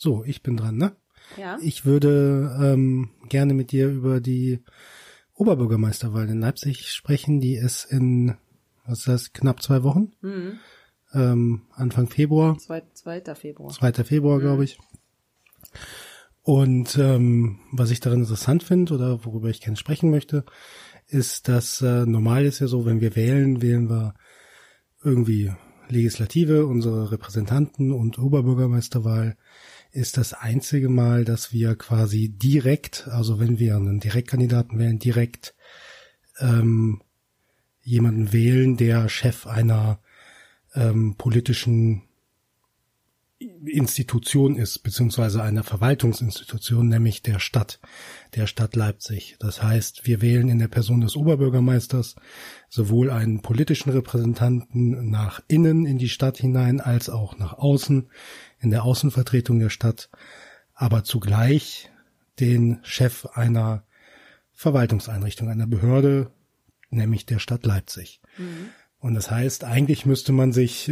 So, ich bin dran, ne? Ja. Ich würde gerne mit dir über die Oberbürgermeisterwahl in Leipzig sprechen. Die ist in, was ist das, knapp 2 Wochen? Mhm. Anfang Februar. 2. Februar. 2. Februar, glaube ich. Und was ich darin interessant finde oder worüber ich gerne sprechen möchte, ist, dass normal ist ja so, wenn wir wählen, wählen wir irgendwie Legislative, unsere Repräsentanten, und Oberbürgermeisterwahl ist das einzige Mal, dass wir quasi direkt, also wenn wir einen Direktkandidaten wählen, direkt jemanden wählen, der Chef einer politischen Institution ist, beziehungsweise einer Verwaltungsinstitution, nämlich der Stadt Leipzig. Das heißt, wir wählen in der Person des Oberbürgermeisters sowohl einen politischen Repräsentanten nach innen in die Stadt hinein, als auch nach außen, in der Außenvertretung der Stadt, aber zugleich den Chef einer Verwaltungseinrichtung, einer Behörde, nämlich der Stadt Leipzig. Mhm. Und das heißt, eigentlich müsste man sich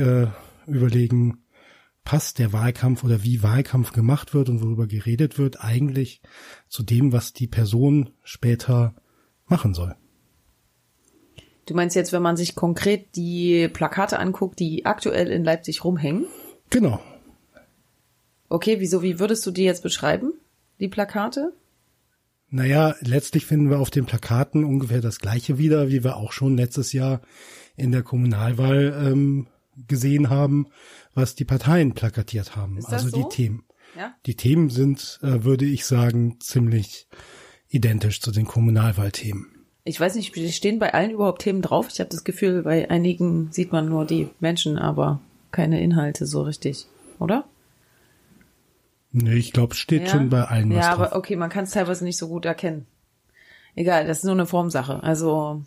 überlegen, passt der Wahlkampf oder wie Wahlkampf gemacht wird und worüber geredet wird, eigentlich zu dem, was die Person später machen soll. Du meinst jetzt, wenn man sich konkret die Plakate anguckt, die aktuell in Leipzig rumhängen? Genau. Okay, wieso, wie würdest du die jetzt beschreiben, die Plakate? Naja, letztlich finden wir auf den Plakaten ungefähr das Gleiche wieder, wie wir auch schon letztes Jahr in der Kommunalwahl gesehen haben, was die Parteien plakatiert haben. Ist das also so? Die Themen. Ja? Die Themen sind, würde ich sagen, ziemlich identisch zu den Kommunalwahlthemen. Ich weiß nicht, stehen bei allen überhaupt Themen drauf? Ich habe das Gefühl, bei einigen sieht man nur die Menschen, aber keine Inhalte so richtig, oder? Nee, ich glaube, es steht schon bei allen was drauf. Ja, aber okay, man kann es teilweise nicht so gut erkennen. Egal, das ist nur eine Formsache. Also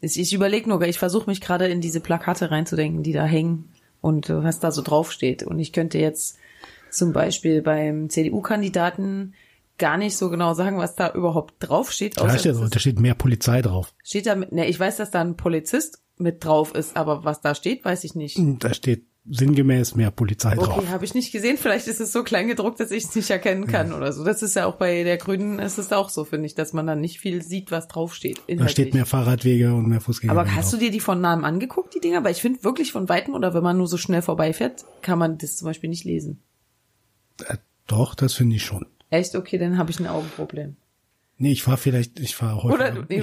ich überlege nur, ich versuche mich gerade in diese Plakate reinzudenken, die da hängen und was da so draufsteht. Und ich könnte jetzt zum Beispiel beim CDU-Kandidaten gar nicht so genau sagen, was da überhaupt draufsteht. Da steht mehr Polizei drauf. Steht da, ich weiß, dass da ein Polizist mit drauf ist, aber was da steht, weiß ich nicht. Da steht sinngemäß mehr Polizei drauf. Okay, habe ich nicht gesehen. Vielleicht ist es so klein gedruckt, dass ich es nicht erkennen kann oder so. Das ist ja auch bei der Grünen, ist es auch so, finde ich, dass man da nicht viel sieht, was draufsteht. Da steht mehr Fahrradwege und mehr Fußgänger. Aber hast du dir die von nahem angeguckt, die Dinger? Weil ich finde wirklich von Weitem oder wenn man nur so schnell vorbeifährt, kann man das zum Beispiel nicht lesen. Doch, das finde ich schon. Echt? Okay, dann habe ich ein Augenproblem. Nee, ich fahre häufiger gar nicht Bahn. Mit dem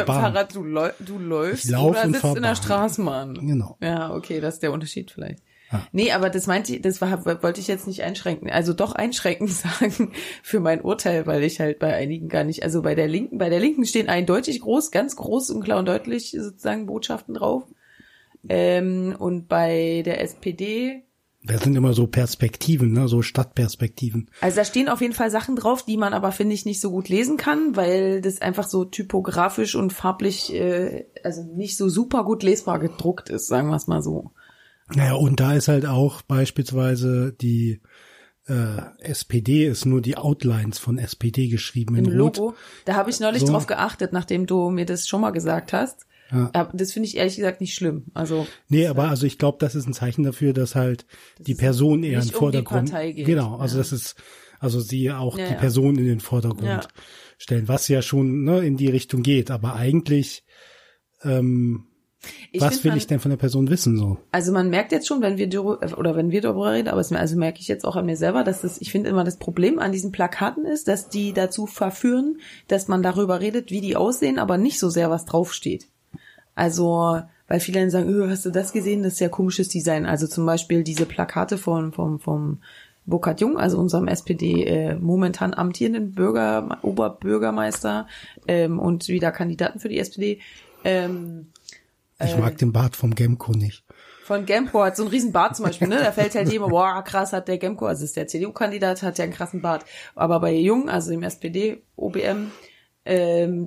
Fahrrad, du läufst oder sitzt in der Straßenbahn. Genau. Ja, okay, das ist der Unterschied vielleicht. Ah. Nee, aber das wollte ich jetzt nicht einschränken. Also doch einschränken sagen für mein Urteil, weil ich halt bei einigen gar nicht, also bei der Linken stehen eindeutig groß, ganz groß und klar und deutlich sozusagen Botschaften drauf. Und bei der SPD. Das sind immer so Perspektiven, ne? So Stadtperspektiven. Also da stehen auf jeden Fall Sachen drauf, die man aber, finde ich, nicht so gut lesen kann, weil das einfach so typografisch und farblich, also nicht so super gut lesbar gedruckt ist, sagen wir es mal so. Naja, und da ist halt auch beispielsweise die SPD ist nur die Outlines von SPD geschrieben in Rot. Logo. Da habe ich neulich drauf geachtet, nachdem du mir das schon mal gesagt hast. Ja. Das finde ich ehrlich gesagt nicht schlimm. Also nee, aber also ich glaube, das ist ein Zeichen dafür, dass halt die Person eher in den Vordergrund. Genau, also das ist, also sie auch die Person in den Vordergrund stellen, was ja schon in die Richtung geht. Aber eigentlich, was will ich denn von der Person wissen so? Also man merkt jetzt schon, wenn wir darüber reden, aber merke ich jetzt auch an mir selber, dass ich finde immer das Problem an diesen Plakaten ist, dass die dazu verführen, dass man darüber redet, wie die aussehen, aber nicht so sehr was draufsteht. Also, weil viele dann sagen, hast du das gesehen? Das ist ja komisches Design. Also zum Beispiel diese Plakate vom Burkhard Jung, also unserem SPD momentan amtierenden Oberbürgermeister und wieder Kandidaten für die SPD. Ich mag den Bart vom Gemkow nicht. Von Gemkow hat so einen riesen Bart zum Beispiel, ne? Da fällt halt jemand, boah, krass, hat der Gemkow, also ist der CDU-Kandidat, hat ja einen krassen Bart. Aber bei Jung, also dem SPD-OBM,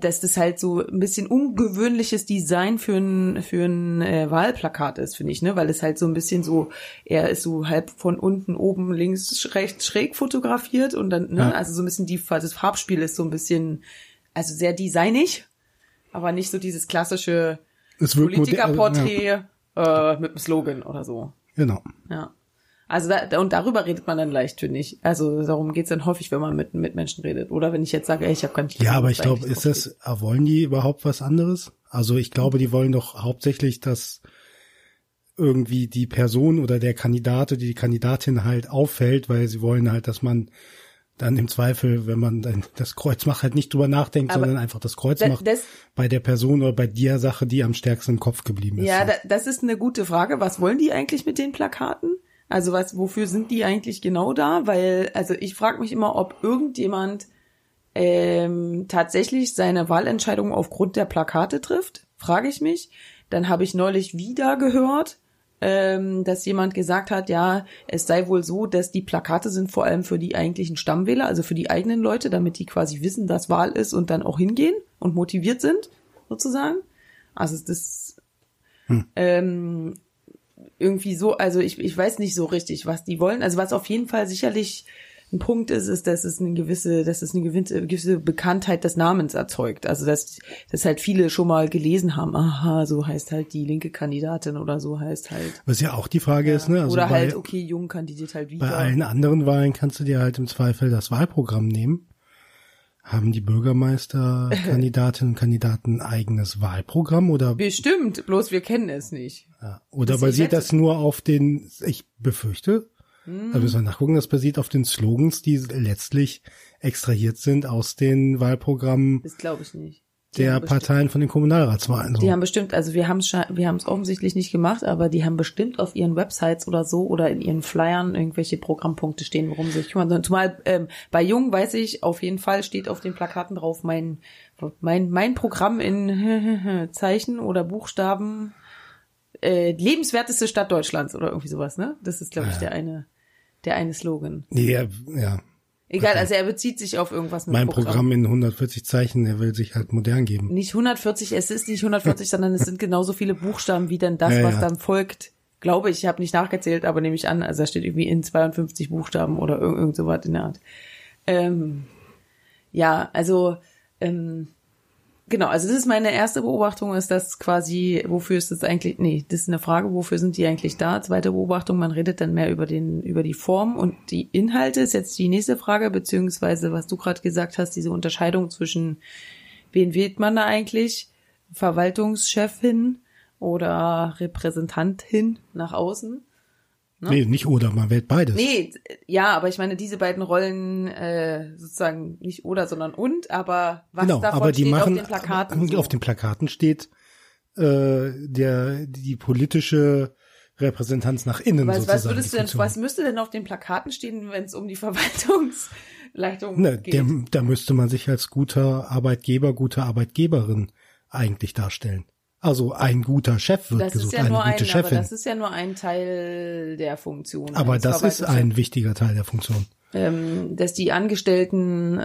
dass das halt so ein bisschen ungewöhnliches Design für ein Wahlplakat ist, finde ich, ne, weil es halt so ein bisschen so, er ist so halb von unten, oben, links, rechts schräg fotografiert und dann, also so ein bisschen das Farbspiel ist so ein bisschen, also sehr designig, aber nicht so dieses klassische Politikerporträt mit einem Slogan oder so. Genau. Ja. Also da, und darüber redet man dann leichtsinnig. Also darum geht's dann häufig, wenn man mit Menschen redet. Oder wenn ich jetzt sage, ey, ich habe keinen Plan. Ja, aber ich glaube, ist das, wollen die überhaupt was anderes? Also ich glaube, die wollen doch hauptsächlich, dass irgendwie die Person oder der Kandidat oder die Kandidatin halt auffällt, weil sie wollen halt, dass man dann im Zweifel, wenn man dann das Kreuz macht, halt nicht drüber nachdenkt, aber sondern einfach das Kreuz macht bei der Person oder bei der Sache, die am stärksten im Kopf geblieben ist. Ja, das ist eine gute Frage. Was wollen die eigentlich mit den Plakaten? Also wofür sind die eigentlich genau da? Weil, also ich frage mich immer, ob irgendjemand tatsächlich seine Wahlentscheidung aufgrund der Plakate trifft, frage ich mich. Dann habe ich neulich wieder gehört, dass jemand gesagt hat, ja, es sei wohl so, dass die Plakate sind vor allem für die eigentlichen Stammwähler, also für die eigenen Leute, damit die quasi wissen, dass Wahl ist und dann auch hingehen und motiviert sind, sozusagen. Also das irgendwie so, also ich weiß nicht so richtig, was die wollen. Also was auf jeden Fall sicherlich ein Punkt ist, dass es eine gewisse Bekanntheit des Namens erzeugt. Also dass halt viele schon mal gelesen haben, aha, so heißt halt die linke Kandidatin oder so heißt halt. Was ja auch die Frage ist, ne? Also oder halt, okay, Jung kandidiert halt wieder. Bei allen anderen Wahlen kannst du dir halt im Zweifel das Wahlprogramm nehmen. Haben die Bürgermeisterkandidatinnen und Kandidaten ein eigenes Wahlprogramm oder? Bestimmt, bloß wir kennen es nicht. Ja. Oder basiert das nur auf den, ich befürchte, also müssen wir nachgucken, das basiert auf den Slogans, die letztlich extrahiert sind aus den Wahlprogrammen. Das glaube ich nicht. Der Parteien von den Kommunalratswahlen. Die haben bestimmt, also wir haben es offensichtlich nicht gemacht, aber die haben bestimmt auf ihren Websites oder so oder in ihren Flyern irgendwelche Programmpunkte stehen, worum sie sich kümmern. Zumal bei Jung weiß ich, auf jeden Fall steht auf den Plakaten drauf, mein Programm in Zeichen oder Buchstaben, lebenswerteste Stadt Deutschlands oder irgendwie sowas, ne? Das ist, glaube ich, der eine Slogan. Ja. Egal, okay. Also er bezieht sich auf irgendwas mit Programm. Mein Programm in 140 Zeichen, er will sich halt modern geben. Nicht 140, es ist nicht 140, sondern es sind genauso viele Buchstaben wie dann das, was dann folgt. Glaube ich habe nicht nachgezählt, aber nehme ich an, also da steht irgendwie in 52 Buchstaben oder irgend sowas in der Art. Genau, also das ist meine erste Beobachtung, ist das quasi, wofür ist das eigentlich, nee, das ist eine Frage, wofür sind die eigentlich da? Zweite Beobachtung, man redet dann mehr über die Form und die Inhalte ist jetzt die nächste Frage, beziehungsweise was du gerade gesagt hast, diese Unterscheidung zwischen, wen wählt man da eigentlich? Verwaltungschefin oder Repräsentantin nach außen? Ne? Nee, nicht oder, man wählt beides. Nee, ja, aber ich meine, diese beiden Rollen sozusagen nicht oder, sondern und, aber was genau, davon aber die steht machen, auf den Plakaten? Auf den Plakaten steht die politische Repräsentanz nach innen sozusagen. Was müsste denn auf den Plakaten stehen, wenn es um die Verwaltungsleitung geht? Da müsste man sich als guter Arbeitgeber, gute Arbeitgeberin eigentlich darstellen. Also ein guter Chef wird gesucht, eine gute Chefin. Aber das ist ja nur ein Teil der Funktion. Aber das ist ein wichtiger Teil der Funktion. Dass die Angestellten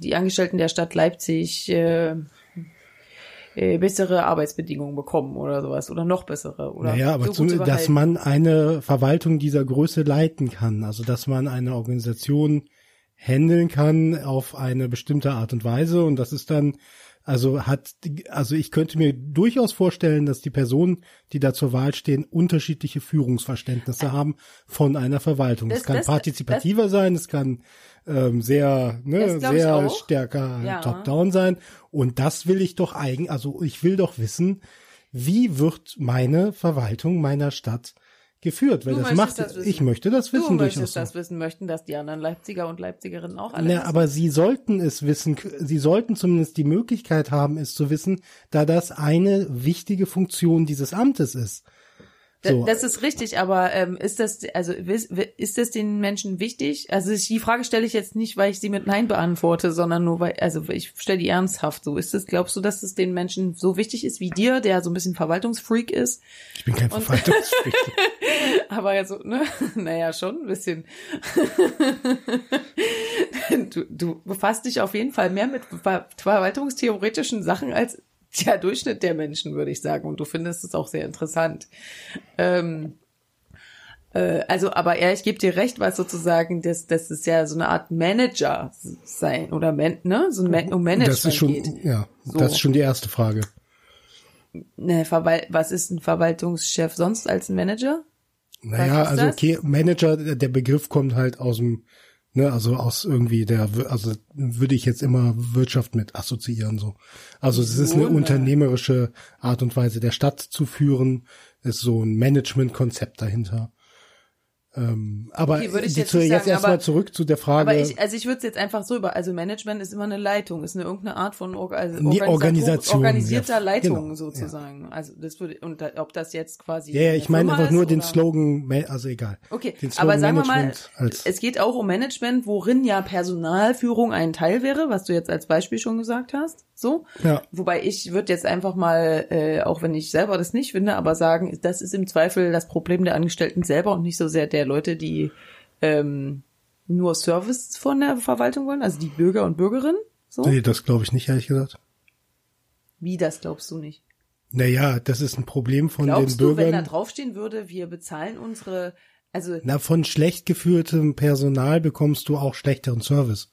der Stadt Leipzig bessere Arbeitsbedingungen bekommen oder sowas oder noch bessere. Oder naja, aber dass man eine Verwaltung dieser Größe leiten kann, also dass man eine Organisation handeln kann auf eine bestimmte Art und Weise und das ist dann Also ich könnte mir durchaus vorstellen, dass die Personen, die da zur Wahl stehen, unterschiedliche Führungsverständnisse haben von einer Verwaltung. Es kann partizipativer sein, es kann sehr stärker top-down sein. Und das will ich doch ich will doch wissen, wie wird meine Verwaltung meiner Stadt geführt, weil ich möchte das wissen. Du möchtest das wissen, möchten das die anderen Leipziger und Leipzigerinnen auch alle wissen. Aber sie sollten es wissen, sie sollten zumindest die Möglichkeit haben, es zu wissen, da das eine wichtige Funktion dieses Amtes ist. So. Das ist richtig, aber ist das den Menschen wichtig? Also die Frage stelle ich jetzt nicht, weil ich sie mit Nein beantworte, sondern nur, weil ich stelle die ernsthaft so. Glaubst du, dass es den Menschen so wichtig ist wie dir, der so ein bisschen Verwaltungsfreak ist? Ich bin kein Verwaltungsfreak. Aber so, ne? Naja, schon ein bisschen. Du befasst dich auf jeden Fall mehr mit verwaltungstheoretischen Sachen als der Durchschnitt der Menschen, würde ich sagen. Und du findest es auch sehr interessant. Aber ja, ich gebe dir recht, was sozusagen, das ist ja so eine Art Manager sein oder um Management das ist schon, geht. Ja, so. Das ist schon die erste Frage. Was ist ein Verwaltungschef sonst als ein Manager? Naja, also okay, Manager, der Begriff kommt halt aus dem, ne, also aus irgendwie der, also würde ich jetzt immer Wirtschaft mit assoziieren, so. Also es ist eine unternehmerische Art und Weise, der Stadt zu führen, ist so ein Management-Konzept dahinter. Aber okay, würde ich jetzt nicht sagen, erstmal zurück zu der Frage. Aber ich würde es jetzt einfach so also Management ist immer eine Leitung, ist eine irgendeine Art von organisierter Leitung, genau, sozusagen. Ja. Also das würde, und ob das jetzt quasi. Ja, ich meine einfach nur den Slogan, also egal. Okay, den Slogan, aber sagen Management wir mal, es geht auch um Management, worin ja Personalführung ein Teil wäre, was du jetzt als Beispiel schon gesagt hast. So. Ja. Wobei ich würde jetzt einfach mal, auch wenn ich selber das nicht finde, aber sagen, das ist im Zweifel das Problem der Angestellten selber und nicht so sehr der Leute, die nur Service von der Verwaltung wollen, also die Bürger und Bürgerinnen. So? Nee, das glaube ich nicht, ehrlich gesagt. Wie, das glaubst du nicht? Naja, das ist ein Problem von den Bürgern. Glaubst du, wenn da draufstehen würde, wir bezahlen unsere... Also na, von schlecht geführtem Personal bekommst du auch schlechteren Service.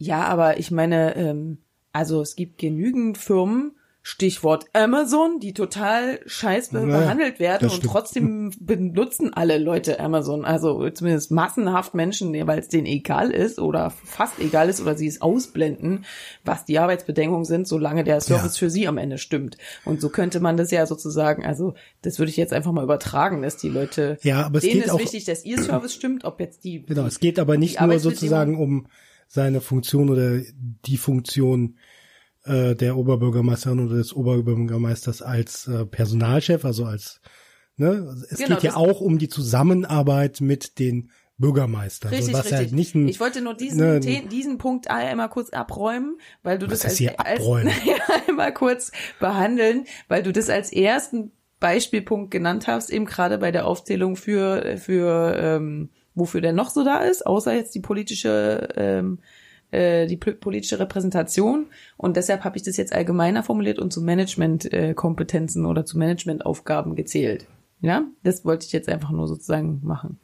Ja, aber ich meine, also es gibt genügend Firmen, Stichwort Amazon, die total scheiß behandelt werden und trotzdem benutzen alle Leute Amazon, also zumindest massenhaft Menschen, weil es denen egal ist oder fast egal ist oder sie es ausblenden, was die Arbeitsbedingungen sind, solange der Service für sie am Ende stimmt. Und so könnte man das ja sozusagen, also das würde ich jetzt einfach mal übertragen, dass die Leute, aber denen ist auch wichtig, dass ihr Service stimmt, ob jetzt die... Genau, es geht aber nicht nur sozusagen um seine Funktion oder die Funktion der Oberbürgermeisterin oder des Oberbürgermeisters als Personalchef, also als, ne, es geht ja auch um die Zusammenarbeit mit den Bürgermeistern. Richtig, also was richtig. Halt nicht ein, ich wollte nur diesen Punkt einmal kurz abräumen, weil du das einmal kurz behandeln, weil du das als ersten Beispielpunkt genannt hast, eben gerade bei der Aufzählung für wofür der noch so da ist, außer jetzt die politische Repräsentation, und deshalb habe ich das jetzt allgemeiner formuliert und zu Managementkompetenzen oder zu Managementaufgaben gezählt. Ja, das wollte ich jetzt einfach nur sozusagen machen.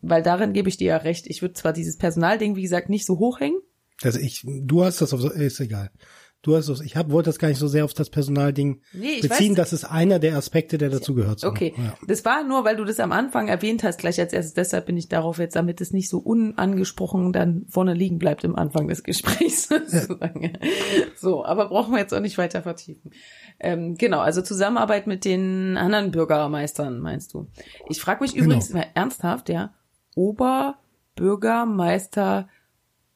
Weil darin gebe ich dir ja recht. Ich würde zwar dieses Personalding, wie gesagt, nicht so hochhängen. Also du hast das, ist egal. Ich wollte das gar nicht so sehr auf das Personalding beziehen. Das ist einer der Aspekte, der dazu gehört. Okay, ja. Das war nur, weil du das am Anfang erwähnt hast, gleich als erstes. Deshalb bin ich darauf jetzt, damit es nicht so unangesprochen dann vorne liegen bleibt im Anfang des Gesprächs. So, aber brauchen wir jetzt auch nicht weiter vertiefen. Genau, also Zusammenarbeit mit den anderen Bürgermeistern, meinst du? Ich frage mich übrigens mal ernsthaft, ja, Oberbürgermeister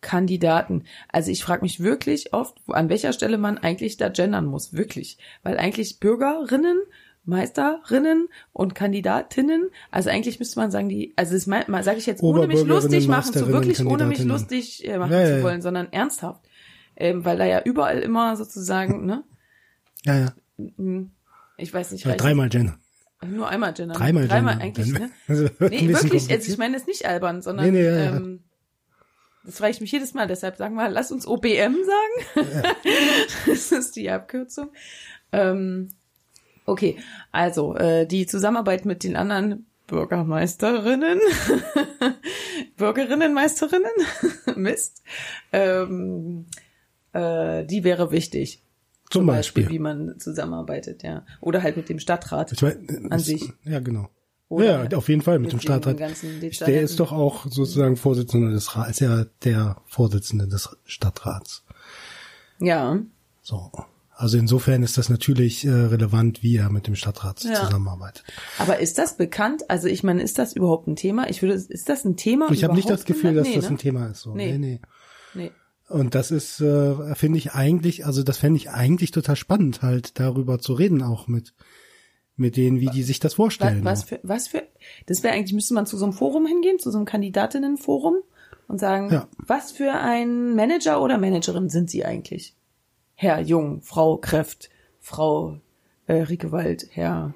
Kandidaten. Also ich frage mich wirklich oft, an welcher Stelle man eigentlich da gendern muss, wirklich. Weil eigentlich Bürgerinnen, Meisterinnen und Kandidatinnen, also eigentlich müsste man sagen, also das sage ich jetzt, ohne mich lustig machen zu, wirklich ohne mich lustig machen zu wollen, sondern ernsthaft. Weil da ja überall immer sozusagen, ne? Ja. Ich weiß nicht. Dreimal gendern. Nur einmal gendern. Dreimal eigentlich, ne? Nee, wirklich, also ich meine das nicht albern, sondern das reicht mich jedes Mal, deshalb sagen wir, lass uns OBM sagen. Ja. Das ist die Abkürzung. Okay, also die Zusammenarbeit mit den anderen Bürgerinnenmeisterinnen, Mist, die wäre wichtig. Zum Beispiel, wie man zusammenarbeitet, ja. Oder halt mit dem Stadtrat an sich. Ja, genau. Oder ja, auf jeden Fall mit dem Stadtrat. Der ist doch auch sozusagen Vorsitzender des Rats, ist ja der Vorsitzende des Stadtrats. Ja. So. Also insofern ist das natürlich relevant, wie er mit dem Stadtrat zusammenarbeitet. Aber ist das bekannt? Also ich meine, ist das überhaupt ein Thema? Ist das ein Thema? Ich habe nicht das Gefühl, dass das ein Thema ist. So. Nee. Und das ist, finde ich eigentlich, also das fände ich eigentlich total spannend, halt darüber zu reden, auch mit denen, wie die sich das vorstellen. Das wäre eigentlich, müsste man zu so einem Forum hingehen, zu so einem Kandidatinnenforum und sagen, was für ein Manager oder Managerin sind Sie eigentlich? Herr Jung, Frau Kräft, Frau Riekewald, Herr,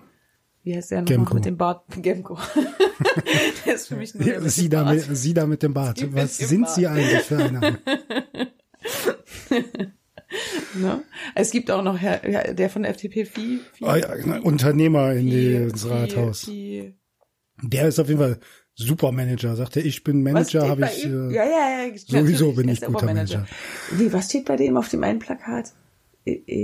wie heißt der noch mit dem Bart? Gemkow. Der ist für mich nur Sie da mit dem Bart. Was sind Sie eigentlich für einer? Ne? Es gibt auch noch der von der FDP, Vieh. Unternehmer ins Rathaus. Vieh. Der ist auf jeden Fall Supermanager. Sagt er, ich bin Manager, habe ich. Sowieso bin ich guter Manager. Was steht bei dem auf dem einen Plakat? Ich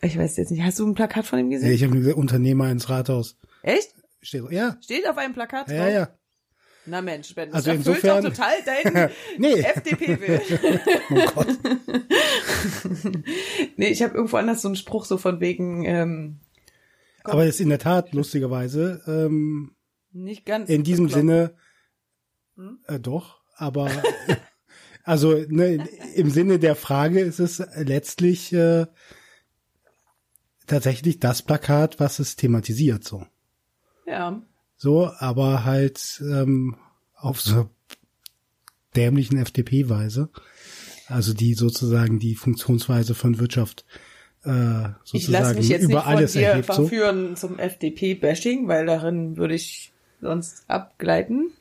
weiß jetzt nicht. Hast du ein Plakat von ihm gesehen? Ja, ich habe Unternehmer ins Rathaus. Echt? Steht, ja. Steht auf einem Plakat drauf? Ja, ja. Na Mensch, Ben, das also erfüllt doch total dein FDP-Will. Oh Gott. Nee, ich habe irgendwo anders so einen Spruch so von wegen aber ist in der Tat lustigerweise nicht ganz in diesem Sinne doch, aber also ne, im Sinne der Frage ist es letztlich tatsächlich das Plakat, was es thematisiert so. Ja. So, aber halt auf so dämlichen FDP-Weise, also die sozusagen die Funktionsweise von Wirtschaft sozusagen ich lasse mich jetzt über nicht von alles dir erhebt, verführen so. Zum FDP-Bashing, weil darin würde ich sonst abgleiten.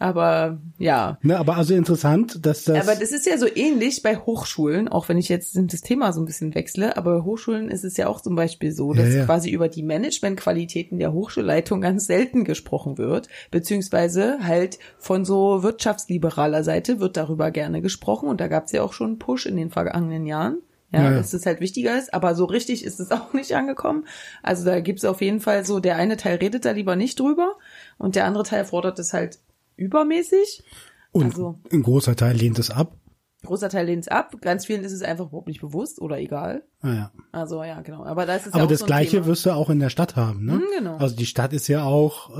Aber ja. Ne, aber also interessant, dass das... Aber das ist ja so ähnlich bei Hochschulen, auch wenn ich jetzt das Thema so ein bisschen wechsle, aber bei Hochschulen ist es ja auch zum Beispiel so, dass ja, ja. quasi über die Managementqualitäten der Hochschulleitung ganz selten gesprochen wird, beziehungsweise halt von so wirtschaftsliberaler Seite wird darüber gerne gesprochen und da gab es ja auch schon einen Push in den vergangenen Jahren. Ja, ja, dass das halt wichtiger ist, aber so richtig ist es auch nicht angekommen. Also da gibt's auf jeden Fall so, der eine Teil redet da lieber nicht drüber und der andere Teil fordert es halt übermäßig. Und also, ein großer Teil lehnt es ab. Großer Teil lehnt es ab. Ganz vielen ist es einfach überhaupt nicht bewusst oder egal. Ah, ja. Also ja, genau. Aber da ist es aber ja auch das so ein Gleiche Thema. Wirst du auch in der Stadt haben, ne? Genau. Also die Stadt ist ja auch,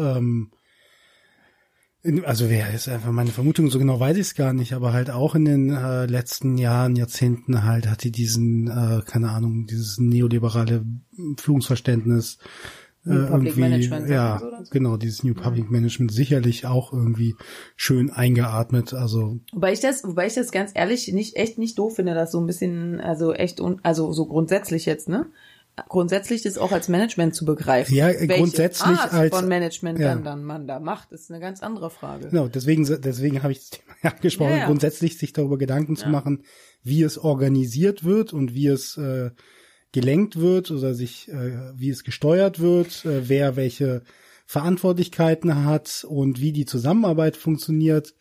also wäre ist einfach meine Vermutung, so genau weiß ich es gar nicht, aber halt auch in den letzten Jahren, Jahrzehnten halt hat die diesen, keine Ahnung, dieses neoliberale Führungsverständnis irgendwie, ja, so genau, dieses New Public Management sicherlich auch irgendwie schön eingeatmet, also. Wobei ich das ganz ehrlich echt nicht doof finde, dass so ein bisschen, also echt, also so grundsätzlich jetzt, ne? Grundsätzlich das auch als Management zu begreifen. Ja, grundsätzlich Art als von Management ja. dann man da macht, ist eine ganz andere Frage. Genau, deswegen habe ich das Thema angesprochen. Ja, ja. Grundsätzlich sich darüber Gedanken ja. zu machen, wie es organisiert wird und wie es gelenkt wird oder sich wie es gesteuert wird, wer welche Verantwortlichkeiten hat und wie die Zusammenarbeit funktioniert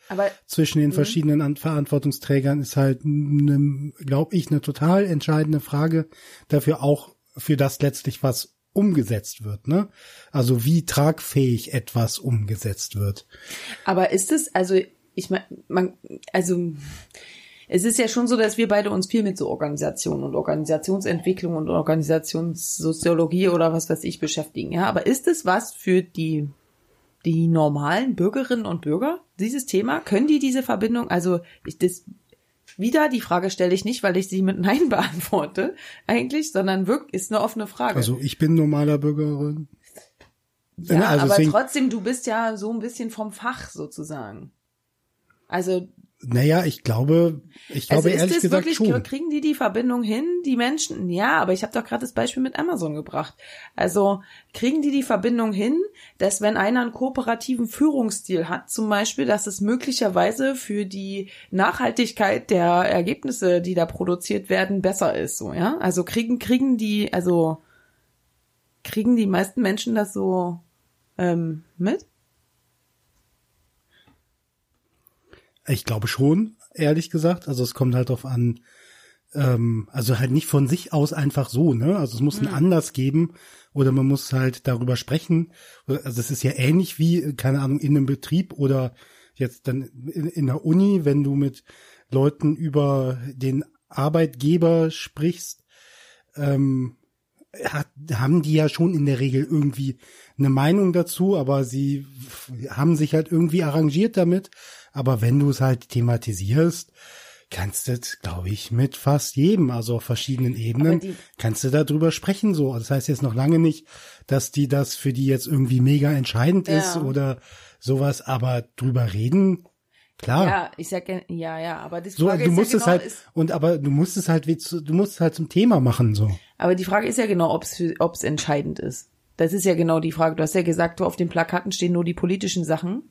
zwischen den verschiedenen Verantwortungsträgern ist halt, glaube ich, eine total entscheidende Frage dafür auch für das letztlich, was umgesetzt wird, ne? Also wie tragfähig etwas umgesetzt wird. Aber ist es, also ich meine, es ist ja schon so, dass wir beide uns viel mit so Organisationen und Organisationsentwicklung und Organisationssoziologie oder was weiß ich beschäftigen, ja? Aber ist es was für die normalen Bürgerinnen und Bürger, dieses Thema? Können die diese Verbindung, also wieder, die Frage stelle ich nicht, weil ich sie mit Nein beantworte, eigentlich, sondern wirklich ist eine offene Frage. Also ich bin normaler Bürgerin. Ja, also aber deswegen, trotzdem, du bist ja so ein bisschen vom Fach sozusagen. Also naja, ich glaube also ehrlich gesagt wirklich, schon. Kriegen die Verbindung hin, die Menschen? Ja, aber ich habe doch gerade das Beispiel mit Amazon gebracht. Also kriegen die Verbindung hin, dass wenn einer einen kooperativen Führungsstil hat zum Beispiel, dass es möglicherweise für die Nachhaltigkeit der Ergebnisse, die da produziert werden, besser ist. So, ja? Also kriegen die meisten Menschen das so mit? Ich glaube schon, ehrlich gesagt. Also es kommt halt drauf an, also halt nicht von sich aus einfach so, ne? Also es muss einen Anlass geben oder man muss halt darüber sprechen. Also es ist ja ähnlich wie, keine Ahnung, in einem Betrieb oder jetzt dann in der Uni, wenn du mit Leuten über den Arbeitgeber sprichst, haben die ja schon in der Regel irgendwie eine Meinung dazu, aber sie haben sich halt irgendwie arrangiert damit. Aber wenn du es halt thematisierst, kannst du, glaube ich, mit fast jedem, also auf verschiedenen Ebenen, kannst du darüber sprechen. So, das heißt jetzt noch lange nicht, dass die das für die jetzt irgendwie mega entscheidend ja. ist oder sowas, aber drüber reden. Klar. Ja, ich sag ja, aber das so, du musst es halt zum Thema machen so. Aber die Frage ist ja genau, ob's entscheidend ist. Das ist ja genau die Frage. Du hast ja gesagt, auf den Plakaten stehen nur die politischen Sachen.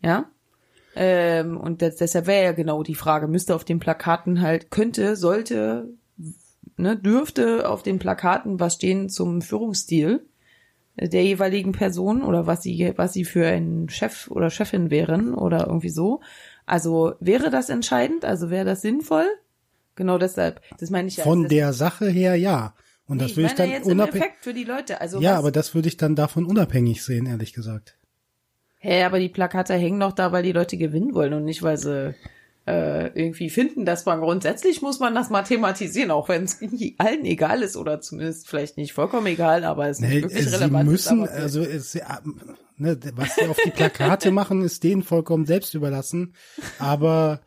Ja? Und deshalb wäre ja genau die Frage, müsste auf den Plakaten halt dürfte auf den Plakaten was stehen zum Führungsstil der jeweiligen Person oder was sie für einen Chef oder Chefin wären oder irgendwie so. Also wäre das entscheidend? Also wäre das sinnvoll? Genau deshalb. Das meine ich ja. Von der Sache her ja. Und das würde ich dann jetzt unabhängig. Effekt für die Leute. Also ja, was? Aber das würde ich dann davon unabhängig sehen, ehrlich gesagt. Hä, aber die Plakate hängen noch da, weil die Leute gewinnen wollen und nicht, weil sie irgendwie finden, dass man grundsätzlich muss man das mal thematisieren, auch wenn es allen egal ist oder zumindest vielleicht nicht vollkommen egal, aber es ist nicht wirklich relevant. Sie müssen, also es, ne, was sie auf die Plakate machen, ist denen vollkommen selbst überlassen, aber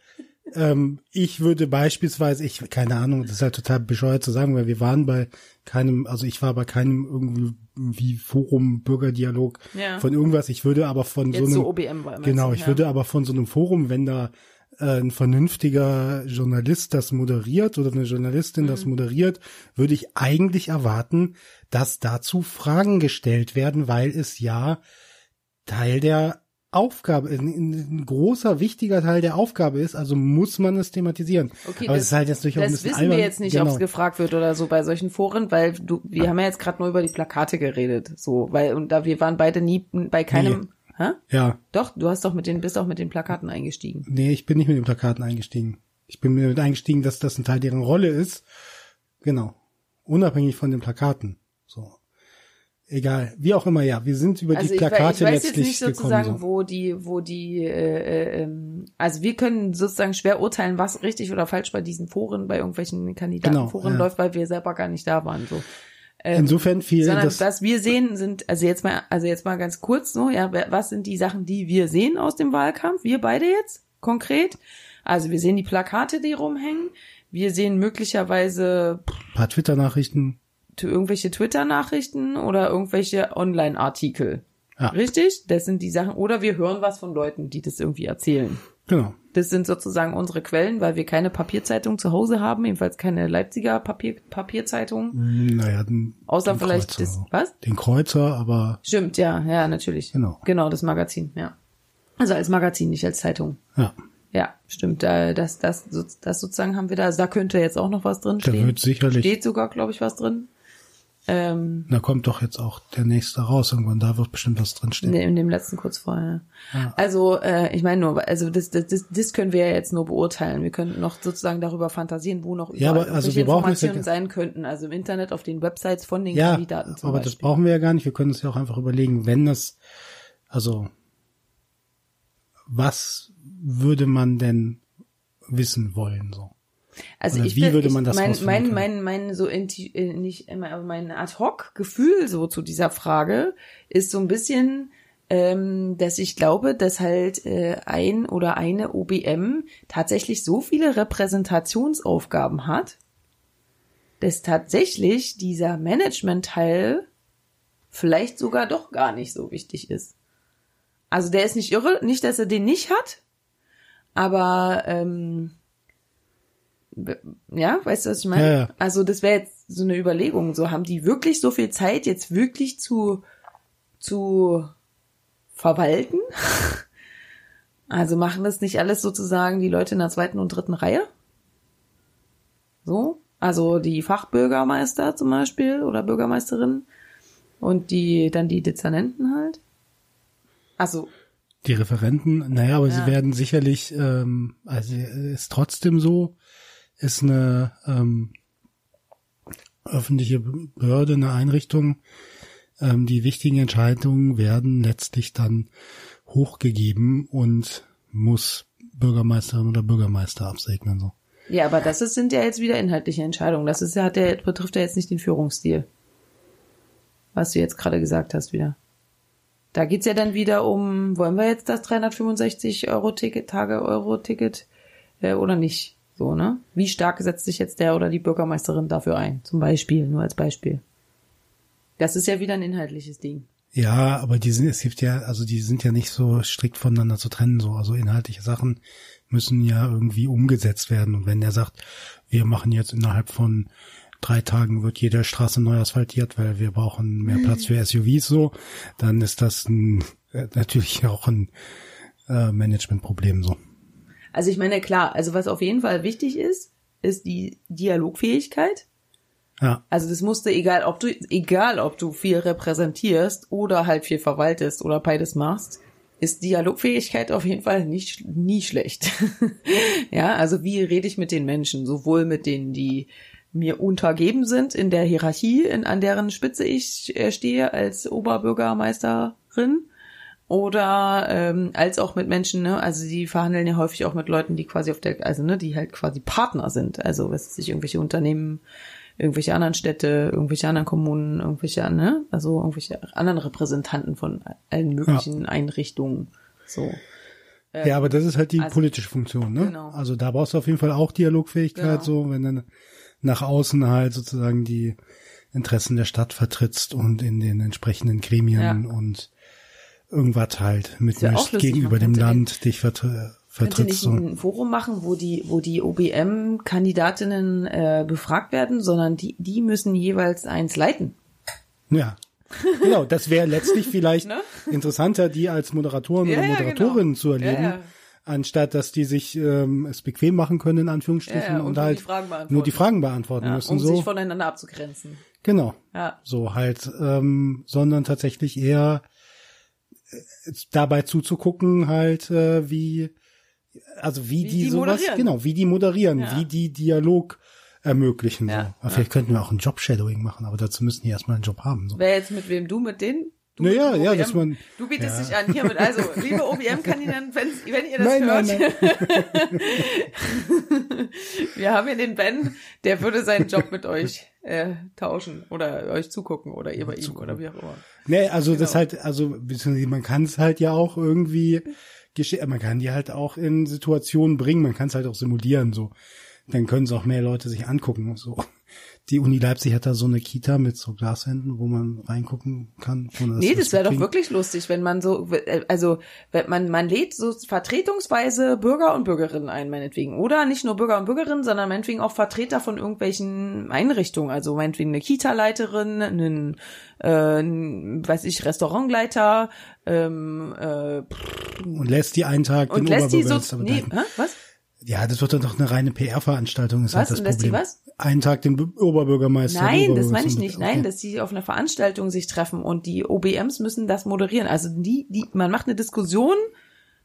ich würde beispielsweise, keine Ahnung, das ist halt total bescheuert zu sagen, weil wir waren bei keinem, also ich war bei keinem irgendwie Forum, Bürgerdialog von irgendwas, ich würde aber von jetzt so einem, OBM war, genau, ich würde aber von so einem Forum, wenn da ein vernünftiger Journalist das moderiert oder eine Journalistin das moderiert, würde ich eigentlich erwarten, dass dazu Fragen gestellt werden, weil es ja Teil der Aufgabe, ein großer, wichtiger Teil der Aufgabe ist, also muss man es thematisieren. Okay, aber das ist halt jetzt natürlich auch ein bisschen albern. Das wissen wir jetzt nicht, ob es gefragt wird oder so bei solchen Foren, weil wir haben ja jetzt gerade nur über die Plakate geredet, so, weil wir waren beide nie bei keinem. Hä? Ja. Doch, du hast doch bist auch mit den Plakaten eingestiegen. Nee, ich bin nicht mit den Plakaten eingestiegen. Ich bin mit eingestiegen, dass das ein Teil deren Rolle ist. Genau. Unabhängig von den Plakaten. So. Egal. Wie auch immer, ja. Wir sind über die Plakate letztlich gekommen. Ich weiß jetzt nicht sozusagen, also wir können sozusagen schwer urteilen, was richtig oder falsch bei diesen Foren, bei irgendwelchen Kandidatenforen läuft, weil wir selber gar nicht da waren, so. Insofern viel, was wir sehen sind, also jetzt mal ganz kurz so, ja, was sind die Sachen, die wir sehen aus dem Wahlkampf? Wir beide jetzt konkret. Also wir sehen die Plakate, die rumhängen. Wir sehen möglicherweise ein paar Twitter-Nachrichten, irgendwelche Twitter-Nachrichten oder irgendwelche Online-Artikel. Ja. Richtig? Das sind die Sachen. Oder wir hören was von Leuten, die das irgendwie erzählen. Genau. Das sind sozusagen unsere Quellen, weil wir keine Papierzeitung zu Hause haben, jedenfalls keine Leipziger Papierzeitung. Naja, außer vielleicht das, was? Den Kreuzer, aber. Stimmt, ja, natürlich. Genau, das Magazin, ja. Also als Magazin, nicht als Zeitung. Ja. Ja, stimmt, das sozusagen haben wir da, also da könnte jetzt auch noch was drin stehen. Da wird sicherlich. Steht sogar, glaube ich, was drin. Da kommt doch jetzt auch der nächste raus irgendwann, da wird bestimmt was drinstehen. In dem letzten kurz vorher. Ja. Also, ich meine nur, also das können wir ja jetzt nur beurteilen. Wir können noch sozusagen darüber fantasieren, wo noch überall welche Informationen sein könnten. Also im Internet, auf den Websites von den Kandidaten zum Beispiel. Das brauchen wir ja gar nicht. Wir können uns ja auch einfach überlegen, was würde man denn wissen wollen, so? Also oder würde man das ausführen? Mein Ad-Hoc-Gefühl so zu dieser Frage ist so ein bisschen, dass ich glaube, dass halt ein oder eine OBM tatsächlich so viele Repräsentationsaufgaben hat, dass tatsächlich dieser Management-Teil vielleicht sogar doch gar nicht so wichtig ist. Also der ist nicht irre, nicht, dass er den nicht hat, aber ja, weißt du, was ich meine? Ja. Also das wäre jetzt so eine Überlegung. So, haben die wirklich so viel Zeit, jetzt wirklich zu verwalten? Also machen das nicht alles sozusagen die Leute in der zweiten und dritten Reihe? So, also die Fachbürgermeister zum Beispiel oder Bürgermeisterinnen und die Dezernenten halt. Also die Referenten, naja, aber sie werden sicherlich, also ist trotzdem so, ist eine öffentliche Behörde, eine Einrichtung. Die wichtigen Entscheidungen werden letztlich dann hochgegeben und muss Bürgermeisterin oder Bürgermeister absegnen. So. Ja, aber das sind ja jetzt wieder inhaltliche Entscheidungen. Das ist, betrifft ja jetzt nicht den Führungsstil, was du jetzt gerade gesagt hast wieder. Da geht's ja dann wieder um, wollen wir jetzt das 365-Euro-Ticket oder nicht? So, ne? Wie stark setzt sich jetzt der oder die Bürgermeisterin dafür ein? Zum Beispiel, nur als Beispiel. Das ist ja wieder ein inhaltliches Ding. Ja, aber die sind ja nicht so strikt voneinander zu trennen, so. Also inhaltliche Sachen müssen ja irgendwie umgesetzt werden. Und wenn der sagt, wir machen jetzt innerhalb von 3 Tagen wird jede Straße neu asphaltiert, weil wir brauchen mehr Platz für SUVs, so, dann ist das natürlich auch ein Managementproblem, so. Also ich meine, klar, also was auf jeden Fall wichtig ist, ist die Dialogfähigkeit. Ja. Also das musste, egal ob du viel repräsentierst oder halt viel verwaltest oder beides machst, ist Dialogfähigkeit auf jeden Fall nie schlecht. Ja, also wie rede ich mit den Menschen, sowohl mit denen, die mir untergeben sind in der Hierarchie, an deren Spitze ich stehe als Oberbürgermeisterin oder als auch mit Menschen, ne, also die verhandeln ja häufig auch mit Leuten, die quasi auf der, also ne, die halt quasi Partner sind, also was weiß ich, irgendwelche Unternehmen, irgendwelche anderen Städte, irgendwelche anderen Kommunen, irgendwelche, ne, also irgendwelche anderen Repräsentanten von allen möglichen Einrichtungen, so. Ja, aber das ist halt die politische Funktion, ne? Genau. Also da brauchst du auf jeden Fall auch Dialogfähigkeit, so, wenn dann nach außen halt sozusagen die Interessen der Stadt vertrittst und in den entsprechenden Gremien und irgendwas halt mitmischt gegenüber dem Land dich vertrittst. Könnt ihr nicht so ein Forum machen, wo die OBM-Kandidatinnen befragt werden, sondern die müssen jeweils eins leiten. Ja. Genau, das wäre letztlich vielleicht ne? interessanter, die als Moderatoren oder Moderatorinnen zu erleben, anstatt dass die sich es bequem machen können, in Anführungsstrichen, und halt nur die Fragen beantworten müssen. Um so sich voneinander abzugrenzen. Genau, so halt, sondern tatsächlich eher dabei zuzugucken halt, wie die sowas, moderieren. Genau, wie die moderieren, wie die Dialog ermöglichen. Ja, so. Vielleicht könnten wir auch ein Job-Shadowing machen, aber dazu müssen die erstmal einen Job haben. So. Wer jetzt mit wem? Du mit denen? Dass man... Du bietest dich an, hiermit, also, liebe OBM-Kandidaten, wenn ihr das hört. Wir haben hier den Ben, der würde seinen Job mit euch tauschen oder euch zugucken oder ihr bei ihm oder wie auch immer. Nee, also das halt, also man kann es halt ja auch irgendwie, man kann die halt auch in Situationen bringen, man kann es halt auch simulieren, so. Dann können es auch mehr Leute sich angucken. So. Die Uni Leipzig hat da so eine Kita mit so Glashänden, wo man reingucken kann. Nee, das wäre doch wirklich lustig, wenn man so, also wenn man lädt so vertretungsweise Bürger und Bürgerinnen ein, meinetwegen. Oder nicht nur Bürger und Bürgerinnen, sondern meinetwegen auch Vertreter von irgendwelchen Einrichtungen. Also meinetwegen eine Kita-Leiterin, einen, Restaurantleiter. Und lässt die einen Tag den Oberbürgermeister bedanken. Nee, was? Ja, das wird dann doch eine reine PR-Veranstaltung, ist was, halt das Problem. Was? Einen Tag den Oberbürgermeister. Nein, das meine ich nicht. Nein, dass die auf einer Veranstaltung sich treffen und die OBMs müssen das moderieren. Also man macht eine Diskussion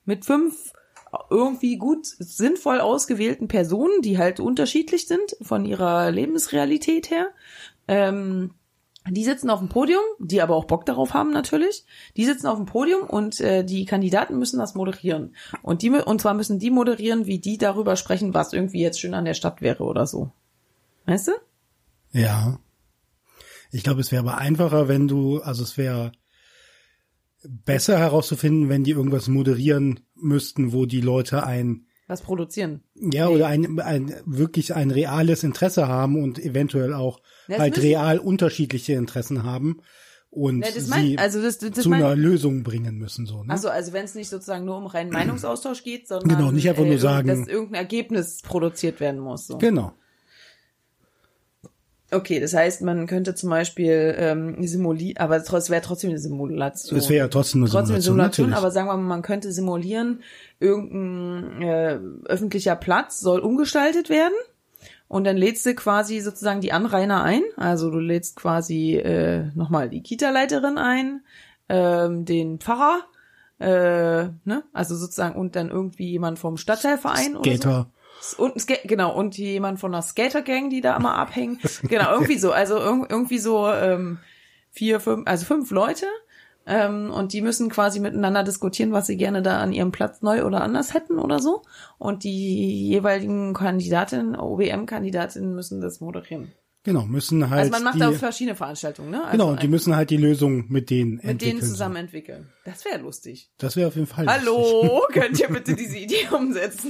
mit 5 irgendwie gut, sinnvoll ausgewählten Personen, die halt unterschiedlich sind von ihrer Lebensrealität her. Die sitzen auf dem Podium, die aber auch Bock darauf haben natürlich. Die sitzen auf dem Podium und die Kandidaten müssen das moderieren. Und zwar müssen die moderieren, wie die darüber sprechen, was irgendwie jetzt schön an der Stadt wäre oder so. Weißt du? Ja. Ich glaube, es wäre aber einfacher, es wäre besser herauszufinden, wenn die irgendwas moderieren müssten, wo die Leute was produzieren. Ja, oder wirklich ein reales Interesse haben und eventuell auch real unterschiedliche Interessen haben und einer Lösung bringen müssen. So, ne? Also wenn es nicht sozusagen nur um reinen Meinungsaustausch geht, sondern nicht einfach nur sagen, dass irgendein Ergebnis produziert werden muss. So. Genau. Okay, das heißt, man könnte zum Beispiel simulieren, aber es wäre trotzdem eine Simulation. Es wäre ja trotzdem eine Simulation, natürlich. Aber sagen wir mal, man könnte simulieren, irgendein öffentlicher Platz soll umgestaltet werden und dann lädst du quasi sozusagen die Anrainer ein. Also du lädst quasi nochmal die Kita-Leiterin ein, den Pfarrer, ne? Also sozusagen und dann irgendwie jemand vom Stadtteilverein oder so. Und jemand von einer Skater-Gang, die da immer abhängen. Genau, irgendwie so. Also irgendwie so 5 Leute. Und die müssen quasi miteinander diskutieren, was sie gerne da an ihrem Platz neu oder anders hätten oder so. Und die jeweiligen Kandidatinnen, OBM-Kandidatinnen müssen das moderieren. Genau, müssen halt. Also man macht da verschiedene Veranstaltungen, ne? Also genau, und die müssen halt die Lösung mit denen zusammen entwickeln. Das wäre lustig. Das wäre auf jeden Fall lustig. Hallo, könnt ihr bitte diese Idee umsetzen?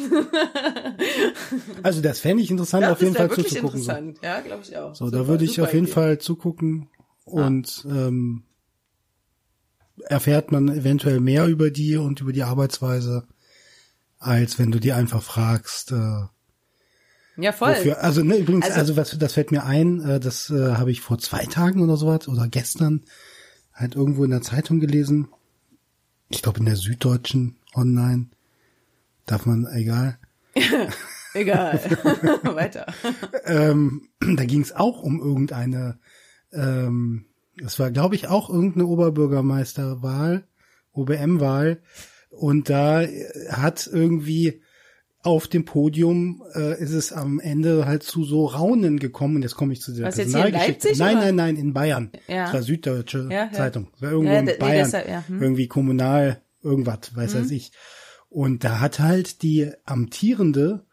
Also das fände ich interessant, auf jeden Fall zuzugucken. Das interessant, ja, glaube ich auch. So, super, da würde ich auf jeden Fall zugucken und erfährt man eventuell mehr über die und über die Arbeitsweise, als wenn du die einfach fragst, ja, voll. Wofür? Also ne, übrigens, das fällt mir ein, das habe ich vor 2 Tagen oder sowas oder gestern halt irgendwo in der Zeitung gelesen. Ich glaube in der Süddeutschen online. Darf man, egal. Egal. Weiter. Da ging es auch um irgendeine, das war glaube ich auch irgendeine OBM-Wahl und da hat irgendwie auf dem Podium ist es am Ende halt zu so Raunen gekommen. Und jetzt komme ich zu dieser Personalgeschichte. Leipzig, nein, in Bayern. Ja. Das war Süddeutsche Zeitung. Das war irgendwo in Bayern. Deshalb, irgendwie kommunal irgendwas, weiß ich. Und da hat halt die amtierende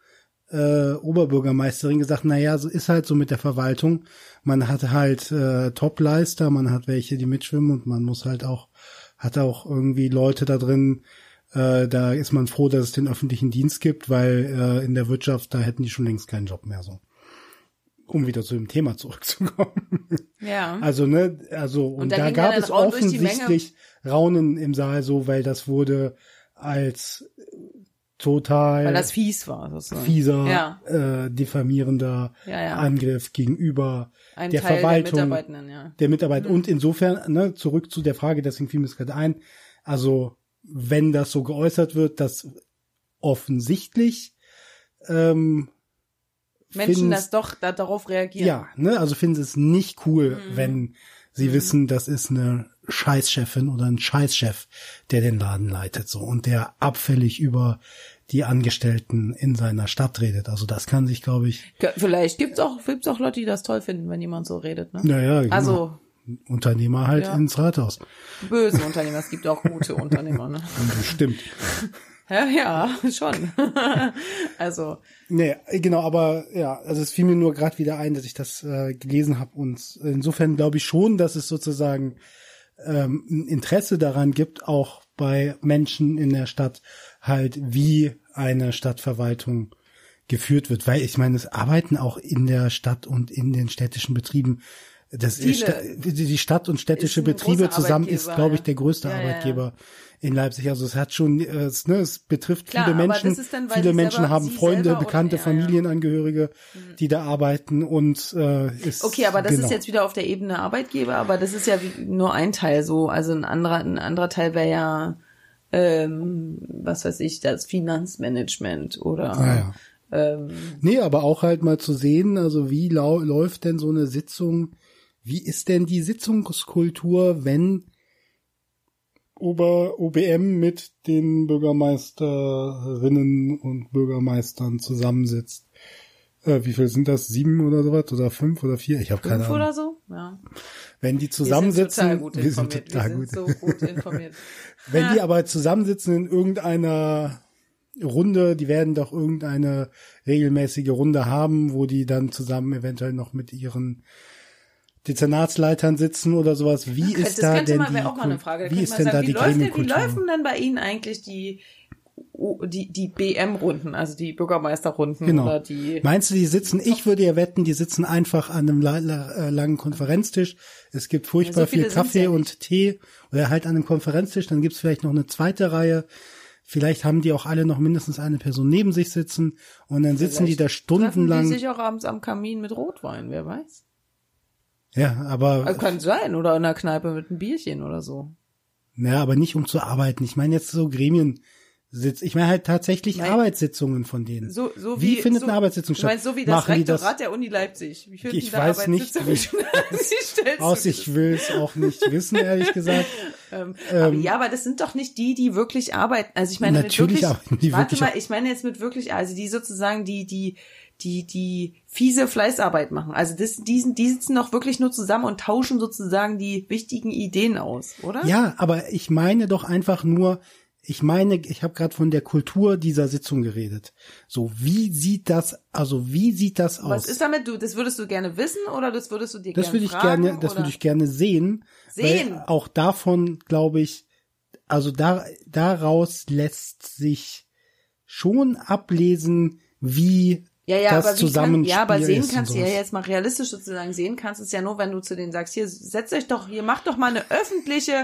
Oberbürgermeisterin gesagt, naja, so ist halt so mit der Verwaltung. Man hat halt Topleister, man hat welche, die mitschwimmen und man muss halt auch, hat auch irgendwie Leute da drin. Da ist man froh, dass es den öffentlichen Dienst gibt, weil in der Wirtschaft, da hätten die schon längst keinen Job mehr so. Um wieder zu dem Thema zurückzukommen. Ja. Und da gab es offensichtlich Raunen im Saal so, weil das wurde als total... Weil das fies war sozusagen. Fieser, diffamierender Angriff gegenüber der Verwaltung, der Mitarbeitenden, der Mitarbeiter. Und insofern, zurück zu der Frage, deswegen fiel mir es gerade ein, also wenn das so geäußert wird, dass offensichtlich Menschen das doch darauf reagieren. Ja, also finden sie es nicht cool, wenn sie wissen, das ist eine Scheißchefin oder ein Scheißchef, der den Laden leitet so und der abfällig über die Angestellten in seiner Stadt redet. Also das kann sich, glaube ich... Vielleicht gibt's auch Leute, die das toll finden, wenn jemand so redet. Ne? Naja, genau. Also... Unternehmer halt ins Rathaus. Böse Unternehmer, es gibt auch gute Unternehmer, ne? Bestimmt. Ja, schon. Also. Nee, genau, aber es fiel mir nur gerade wieder ein, dass ich das gelesen habe und insofern glaube ich schon, dass es sozusagen ein Interesse daran gibt, auch bei Menschen in der Stadt halt, wie eine Stadtverwaltung geführt wird, weil ich meine, es arbeiten auch in der Stadt und in den städtischen Betrieben die Stadt und städtische Betriebe zusammen ist, glaube ich, der größte Arbeitgeber in Leipzig. Also es hat schon, es betrifft viele Menschen. Dann, viele Menschen haben Freunde, Bekannte, Familienangehörige, die da arbeiten und ist. Okay, aber das ist jetzt wieder auf der Ebene Arbeitgeber, aber das ist ja nur ein Teil so. Also ein anderer Teil wäre ja, was weiß ich, das Finanzmanagement oder. Nee, aber auch halt mal zu sehen, also wie läuft denn so eine Sitzung? Wie ist denn die Sitzungskultur, wenn OBM mit den Bürgermeisterinnen und Bürgermeistern zusammensitzt? Wie viel sind das? 7 oder so was? Oder 5 oder 4? Ich habe keine Ahnung. 5 oder so? Ja. Wenn die zusammensitzen, wir sind so gut informiert. Wenn die aber zusammensitzen in irgendeiner Runde, die werden doch irgendeine regelmäßige Runde haben, wo die dann zusammen eventuell noch mit ihren Dezernatsleitern sitzen oder sowas. Wie ist da denn die Gremienkultur? Wie laufen denn bei Ihnen eigentlich die BM-Runden, also die Bürgermeisterrunden? Genau. Oder die? Meinst du, die sitzen, ich würde ja wetten, die sitzen einfach an einem langen Konferenztisch. Es gibt furchtbar viel Kaffee und Tee oder halt an einem Konferenztisch. Dann gibt's vielleicht noch eine zweite Reihe. Vielleicht haben die auch alle noch mindestens eine Person neben sich sitzen und dann sitzen die da stundenlang. Treffen die sich auch abends am Kamin mit Rotwein, wer weiß. Ja, aber... Also kann sein, oder in der Kneipe mit einem Bierchen oder so. Ja, aber nicht um zu arbeiten. Ich meine jetzt so Gremiensitz. Ich meine halt tatsächlich Arbeitssitzungen von denen. Wie findet eine Arbeitssitzung statt? Du meinst, so wie das Rektorat der Uni Leipzig. Ich weiß nicht. Ich will es auch nicht wissen, ehrlich gesagt. Aber das sind doch nicht die wirklich arbeiten. Also ich meine, natürlich arbeiten die wirklich. Ich meine jetzt mit wirklich, also die sozusagen die fiese Fleißarbeit machen. Also die sitzen doch wirklich nur zusammen und tauschen sozusagen die wichtigen Ideen aus, oder? Ja, aber ich meine doch einfach nur, ich habe gerade von der Kultur dieser Sitzung geredet. So, wie sieht das aus? Was ist damit? Das würdest du gerne wissen oder das würdest du dir gerne fragen? Das würde ich gerne sehen. Weil auch davon, glaube ich, also daraus lässt sich schon ablesen, wie aber sehen kannst du ja jetzt mal realistisch sozusagen, sehen kannst es ja nur, wenn du zu denen sagst, hier, setzt euch doch, hier macht doch mal eine öffentliche,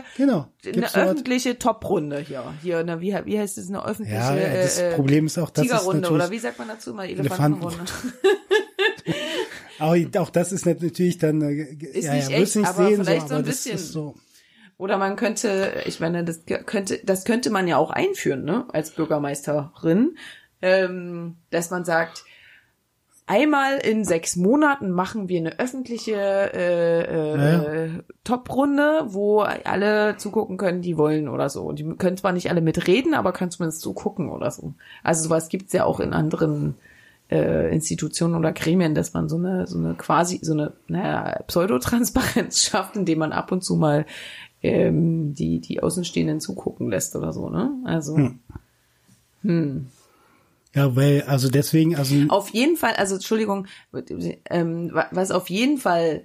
Top-Runde hier, wie heißt das, eine öffentliche, das Problem ist auch, das Tigerrunde, oder wie sagt man dazu mal, Elefantenrunde. Aber auch das ist natürlich dann, ist nicht echt, nicht aber sehen, vielleicht so ein bisschen. Oder man könnte, ich meine, das könnte man ja auch einführen, ne, als Bürgermeisterin, dass man sagt, Einmal in 6 Monaten machen wir eine öffentliche Top-Runde, wo alle zugucken können, die wollen oder so. Und die können zwar nicht alle mitreden, aber können zumindest zugucken oder so. Also sowas gibt's ja auch in anderen Institutionen oder Gremien, dass man so eine Pseudotransparenz schafft, indem man ab und zu mal die Außenstehenden zugucken lässt oder so, ne? Also. Ja, weil, also deswegen, also. Auf jeden Fall, also Entschuldigung, was auf jeden Fall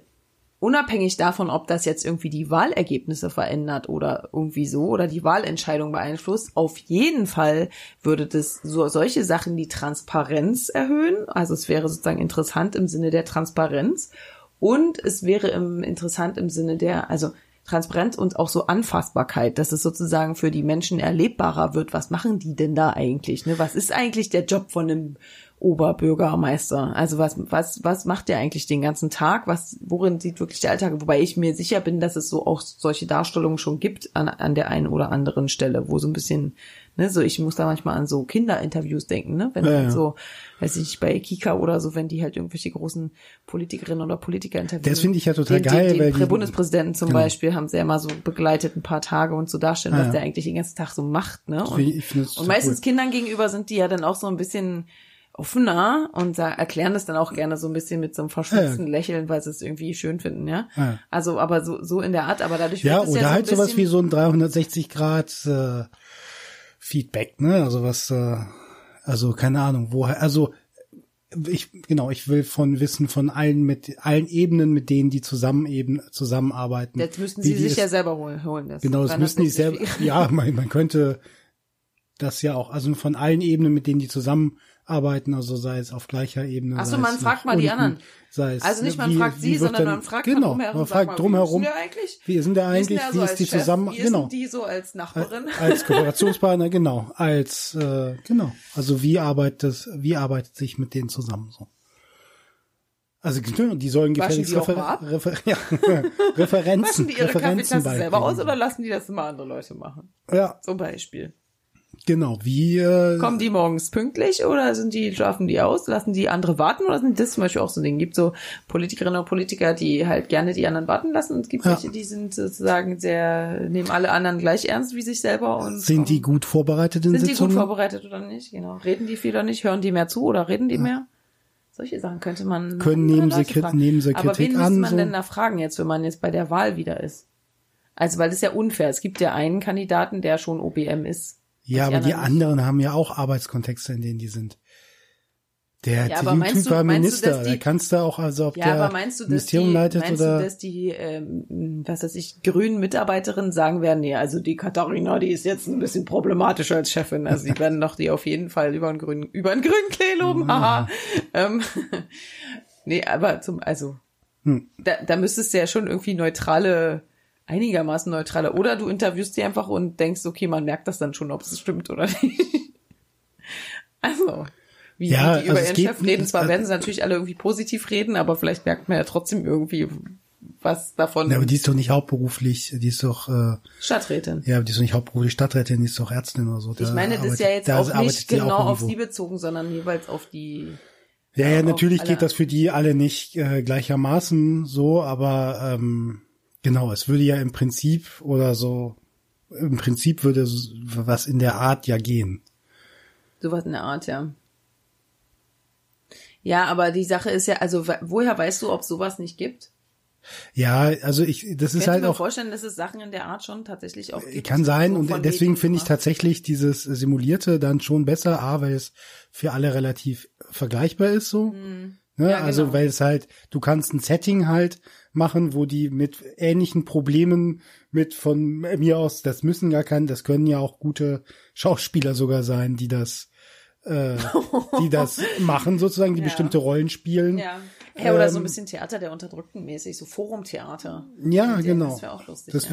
unabhängig davon, ob das jetzt irgendwie die Wahlergebnisse verändert oder irgendwie so oder die Wahlentscheidung beeinflusst, auf jeden Fall würde das solche Sachen die Transparenz erhöhen. Also es wäre sozusagen interessant im Sinne der Transparenz und es wäre interessant im Sinne der, also Transparenz und auch so Anfassbarkeit, dass es sozusagen für die Menschen erlebbarer wird. Was machen die denn da eigentlich? Ne? Was ist eigentlich der Job von einem Oberbürgermeister? Also was macht der eigentlich den ganzen Tag? Worin sieht wirklich der Alltag? Wobei ich mir sicher bin, dass es so auch solche Darstellungen schon gibt an der einen oder anderen Stelle, wo so ein bisschen, ne, so ich muss da manchmal an so Kinderinterviews denken, ne, wenn halt so, weiß ich nicht, bei Kika oder so, wenn die halt irgendwelche großen Politikerinnen oder Politiker interviewen. Das finde ich ja total geil, weil die Bundespräsidenten zum Beispiel haben sie ja mal so begleitet ein paar Tage und so darstellen, was der eigentlich den ganzen Tag so macht, ne? Und meistens cool. Kindern gegenüber sind die ja dann auch so ein bisschen offener und erklären das dann auch gerne so ein bisschen mit so einem verschwitzten Lächeln, weil sie es irgendwie schön finden, ja? Also, aber so in der Art, aber dadurch wird es ja so halt ein sowas wie so ein 360-Grad Feedback, ne? Also was, also keine Ahnung, woher, also ich will von Wissen von allen, mit allen Ebenen, mit denen die zusammenarbeiten. Jetzt müssten sie sich ja selber holen. Genau, das müssten die selber, ja, man könnte das ja auch, also von allen Ebenen, mit denen die zusammenarbeiten, also sei es auf gleicher Ebene. Achso, man fragt mal die anderen. Sei es, also nicht man fragt sie, sondern man fragt drumherum. Genau, man fragt drumherum. Wie sind da eigentlich? Wie ist die zusammen? Genau. Wie sind die so als Nachbarin? Als Kooperationspartner, genau. Als, genau. Also wie arbeitet sich mit denen zusammen so? Also die sollen gefälligst Referenzen. Waschen die ihre Kaffeetasse selber aus oder lassen die das immer andere Leute machen? Ja. Zum Beispiel. Genau, wie kommen die morgens pünktlich oder schlafen die aus, lassen die andere warten oder sind das zum Beispiel auch so ein Ding? Gibt so Politikerinnen und Politiker, die halt gerne die anderen warten lassen und es gibt welche, die sind sozusagen nehmen alle anderen gleich ernst wie sich selber und sind die gut vorbereitet in Sitzungen? Sind die gut vorbereitet oder nicht? Genau. Reden die viel oder nicht? Hören die mehr zu oder reden die mehr? Solche Sachen könnte man nehmen sie Kritik an. Aber wen müsste man denn da fragen jetzt, wenn man jetzt bei der Wahl wieder ist? Also weil das ist ja unfair. Es gibt ja einen Kandidaten, der schon OBM ist. Ja, aber die anderen haben ja auch Arbeitskontexte, in denen die sind. Der Typ war Minister, da kannst du auch, also ob der Ministerium leitet oder... Ja, aber meinst du, dass die, was weiß ich, grünen Mitarbeiterinnen sagen werden, nee, also die Katarina, die ist jetzt ein bisschen problematischer als Chefin, also die werden doch die auf jeden Fall über einen grünen Klee loben, haha. Nee, aber da müsstest du ja schon irgendwie einigermaßen neutraler. Oder du interviewst die einfach und denkst, okay, man merkt das dann schon, ob es stimmt oder nicht. Also, wie die über ihren Chef reden. Zwar werden sie natürlich alle irgendwie positiv reden, aber vielleicht merkt man ja trotzdem irgendwie was davon. Ja, aber die ist doch nicht hauptberuflich, die ist doch... Stadträtin. Ja, aber die ist doch nicht hauptberuflich Stadträtin, die ist doch Ärztin oder so. Ich meine, das ist ja jetzt auch nicht genau auf sie bezogen, sondern jeweils auf die... Ja, natürlich geht das für die alle nicht gleichermaßen so, aber... Genau, es würde ja im Prinzip würde was in der Art ja gehen. Sowas in der Art, ja. Ja, aber die Sache ist ja, also woher weißt du, ob sowas nicht gibt? Ja, also das ist halt auch... Ich kann mir vorstellen, dass es Sachen in der Art schon tatsächlich auch gibt. Kann sein und deswegen finde ich tatsächlich dieses Simulierte dann schon besser, weil es für alle relativ vergleichbar ist so. Mhm. Ne? Ja, also, genau. Weil es halt, du kannst ein Setting halt machen, wo die mit ähnlichen Problemen mit von mir aus, das können ja auch gute Schauspieler sogar sein, die das machen sozusagen, die bestimmte Rollen spielen. Ja. Ja, oder so ein bisschen Theater der Unterdrückten mäßig, so Forumtheater. Ja, genau. Das wäre auch lustig. Das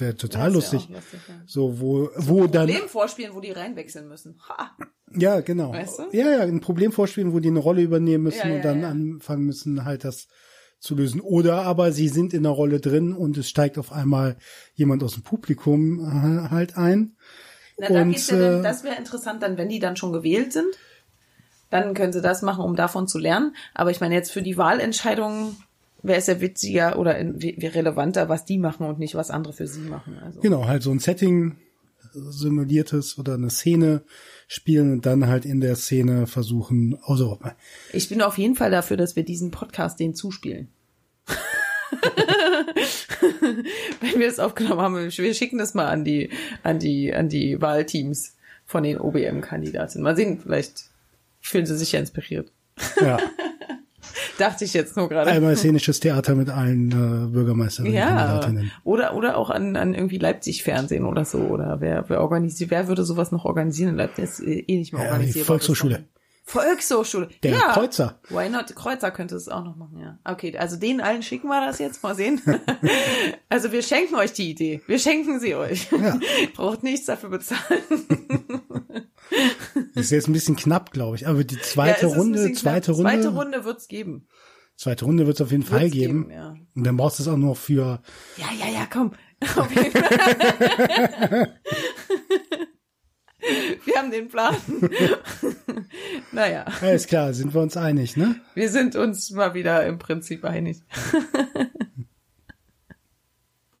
wäre total lustig. Ja. So ein Problem vorspielen, wo die reinwechseln müssen. Ha. Ja, genau. Weißt du? Ja, ein Problem vorspielen, wo die eine Rolle übernehmen müssen und dann anfangen müssen, halt das zu lösen. Oder aber sie sind in der Rolle drin und es steigt auf einmal jemand aus dem Publikum halt ein. Na, das wäre interessant, dann, wenn die dann schon gewählt sind. dann können sie das machen, um davon zu lernen. Aber ich meine, jetzt für die Wahlentscheidungen wäre es ja witziger oder relevanter, was die machen und nicht, was andere für sie machen. Also. Genau, halt so ein Setting simuliertes oder eine Szene spielen und dann halt in der Szene versuchen, also ich bin auf jeden Fall dafür, dass wir diesen Podcast denen zuspielen. Wenn wir es aufgenommen haben, wir schicken das mal an die Wahlteams von den OBM-Kandidatinnen. Mal sehen, vielleicht fühlen sie sich ja inspiriert. Ja. Dachte ich jetzt nur gerade. Einmal szenisches Theater mit allen Bürgermeisterinnen. Ja, Kandidatinnen. Oder auch an irgendwie Leipzig-Fernsehen oder so. Oder wer würde sowas noch organisieren in Leipzig? Das ist eh nicht mehr organisierbar. Volkshochschule. Der ja. Kreuzer. Why not? Kreuzer könnte es auch noch machen, ja. Okay, also denen allen schicken wir das jetzt. Mal sehen. Also wir schenken euch die Idee. Wir schenken sie euch. Ja. Braucht nichts dafür bezahlen. Das ist jetzt ein bisschen knapp, glaube ich. Aber die zweite Runde wird's geben. Zweite Runde wird's auf jeden Fall geben. Ja. Und dann brauchst du es auch noch für... Ja, komm. Auf jeden Fall. Wir haben den Plan. Naja. Alles klar, sind wir uns einig, ne? Wir sind uns mal wieder im Prinzip einig.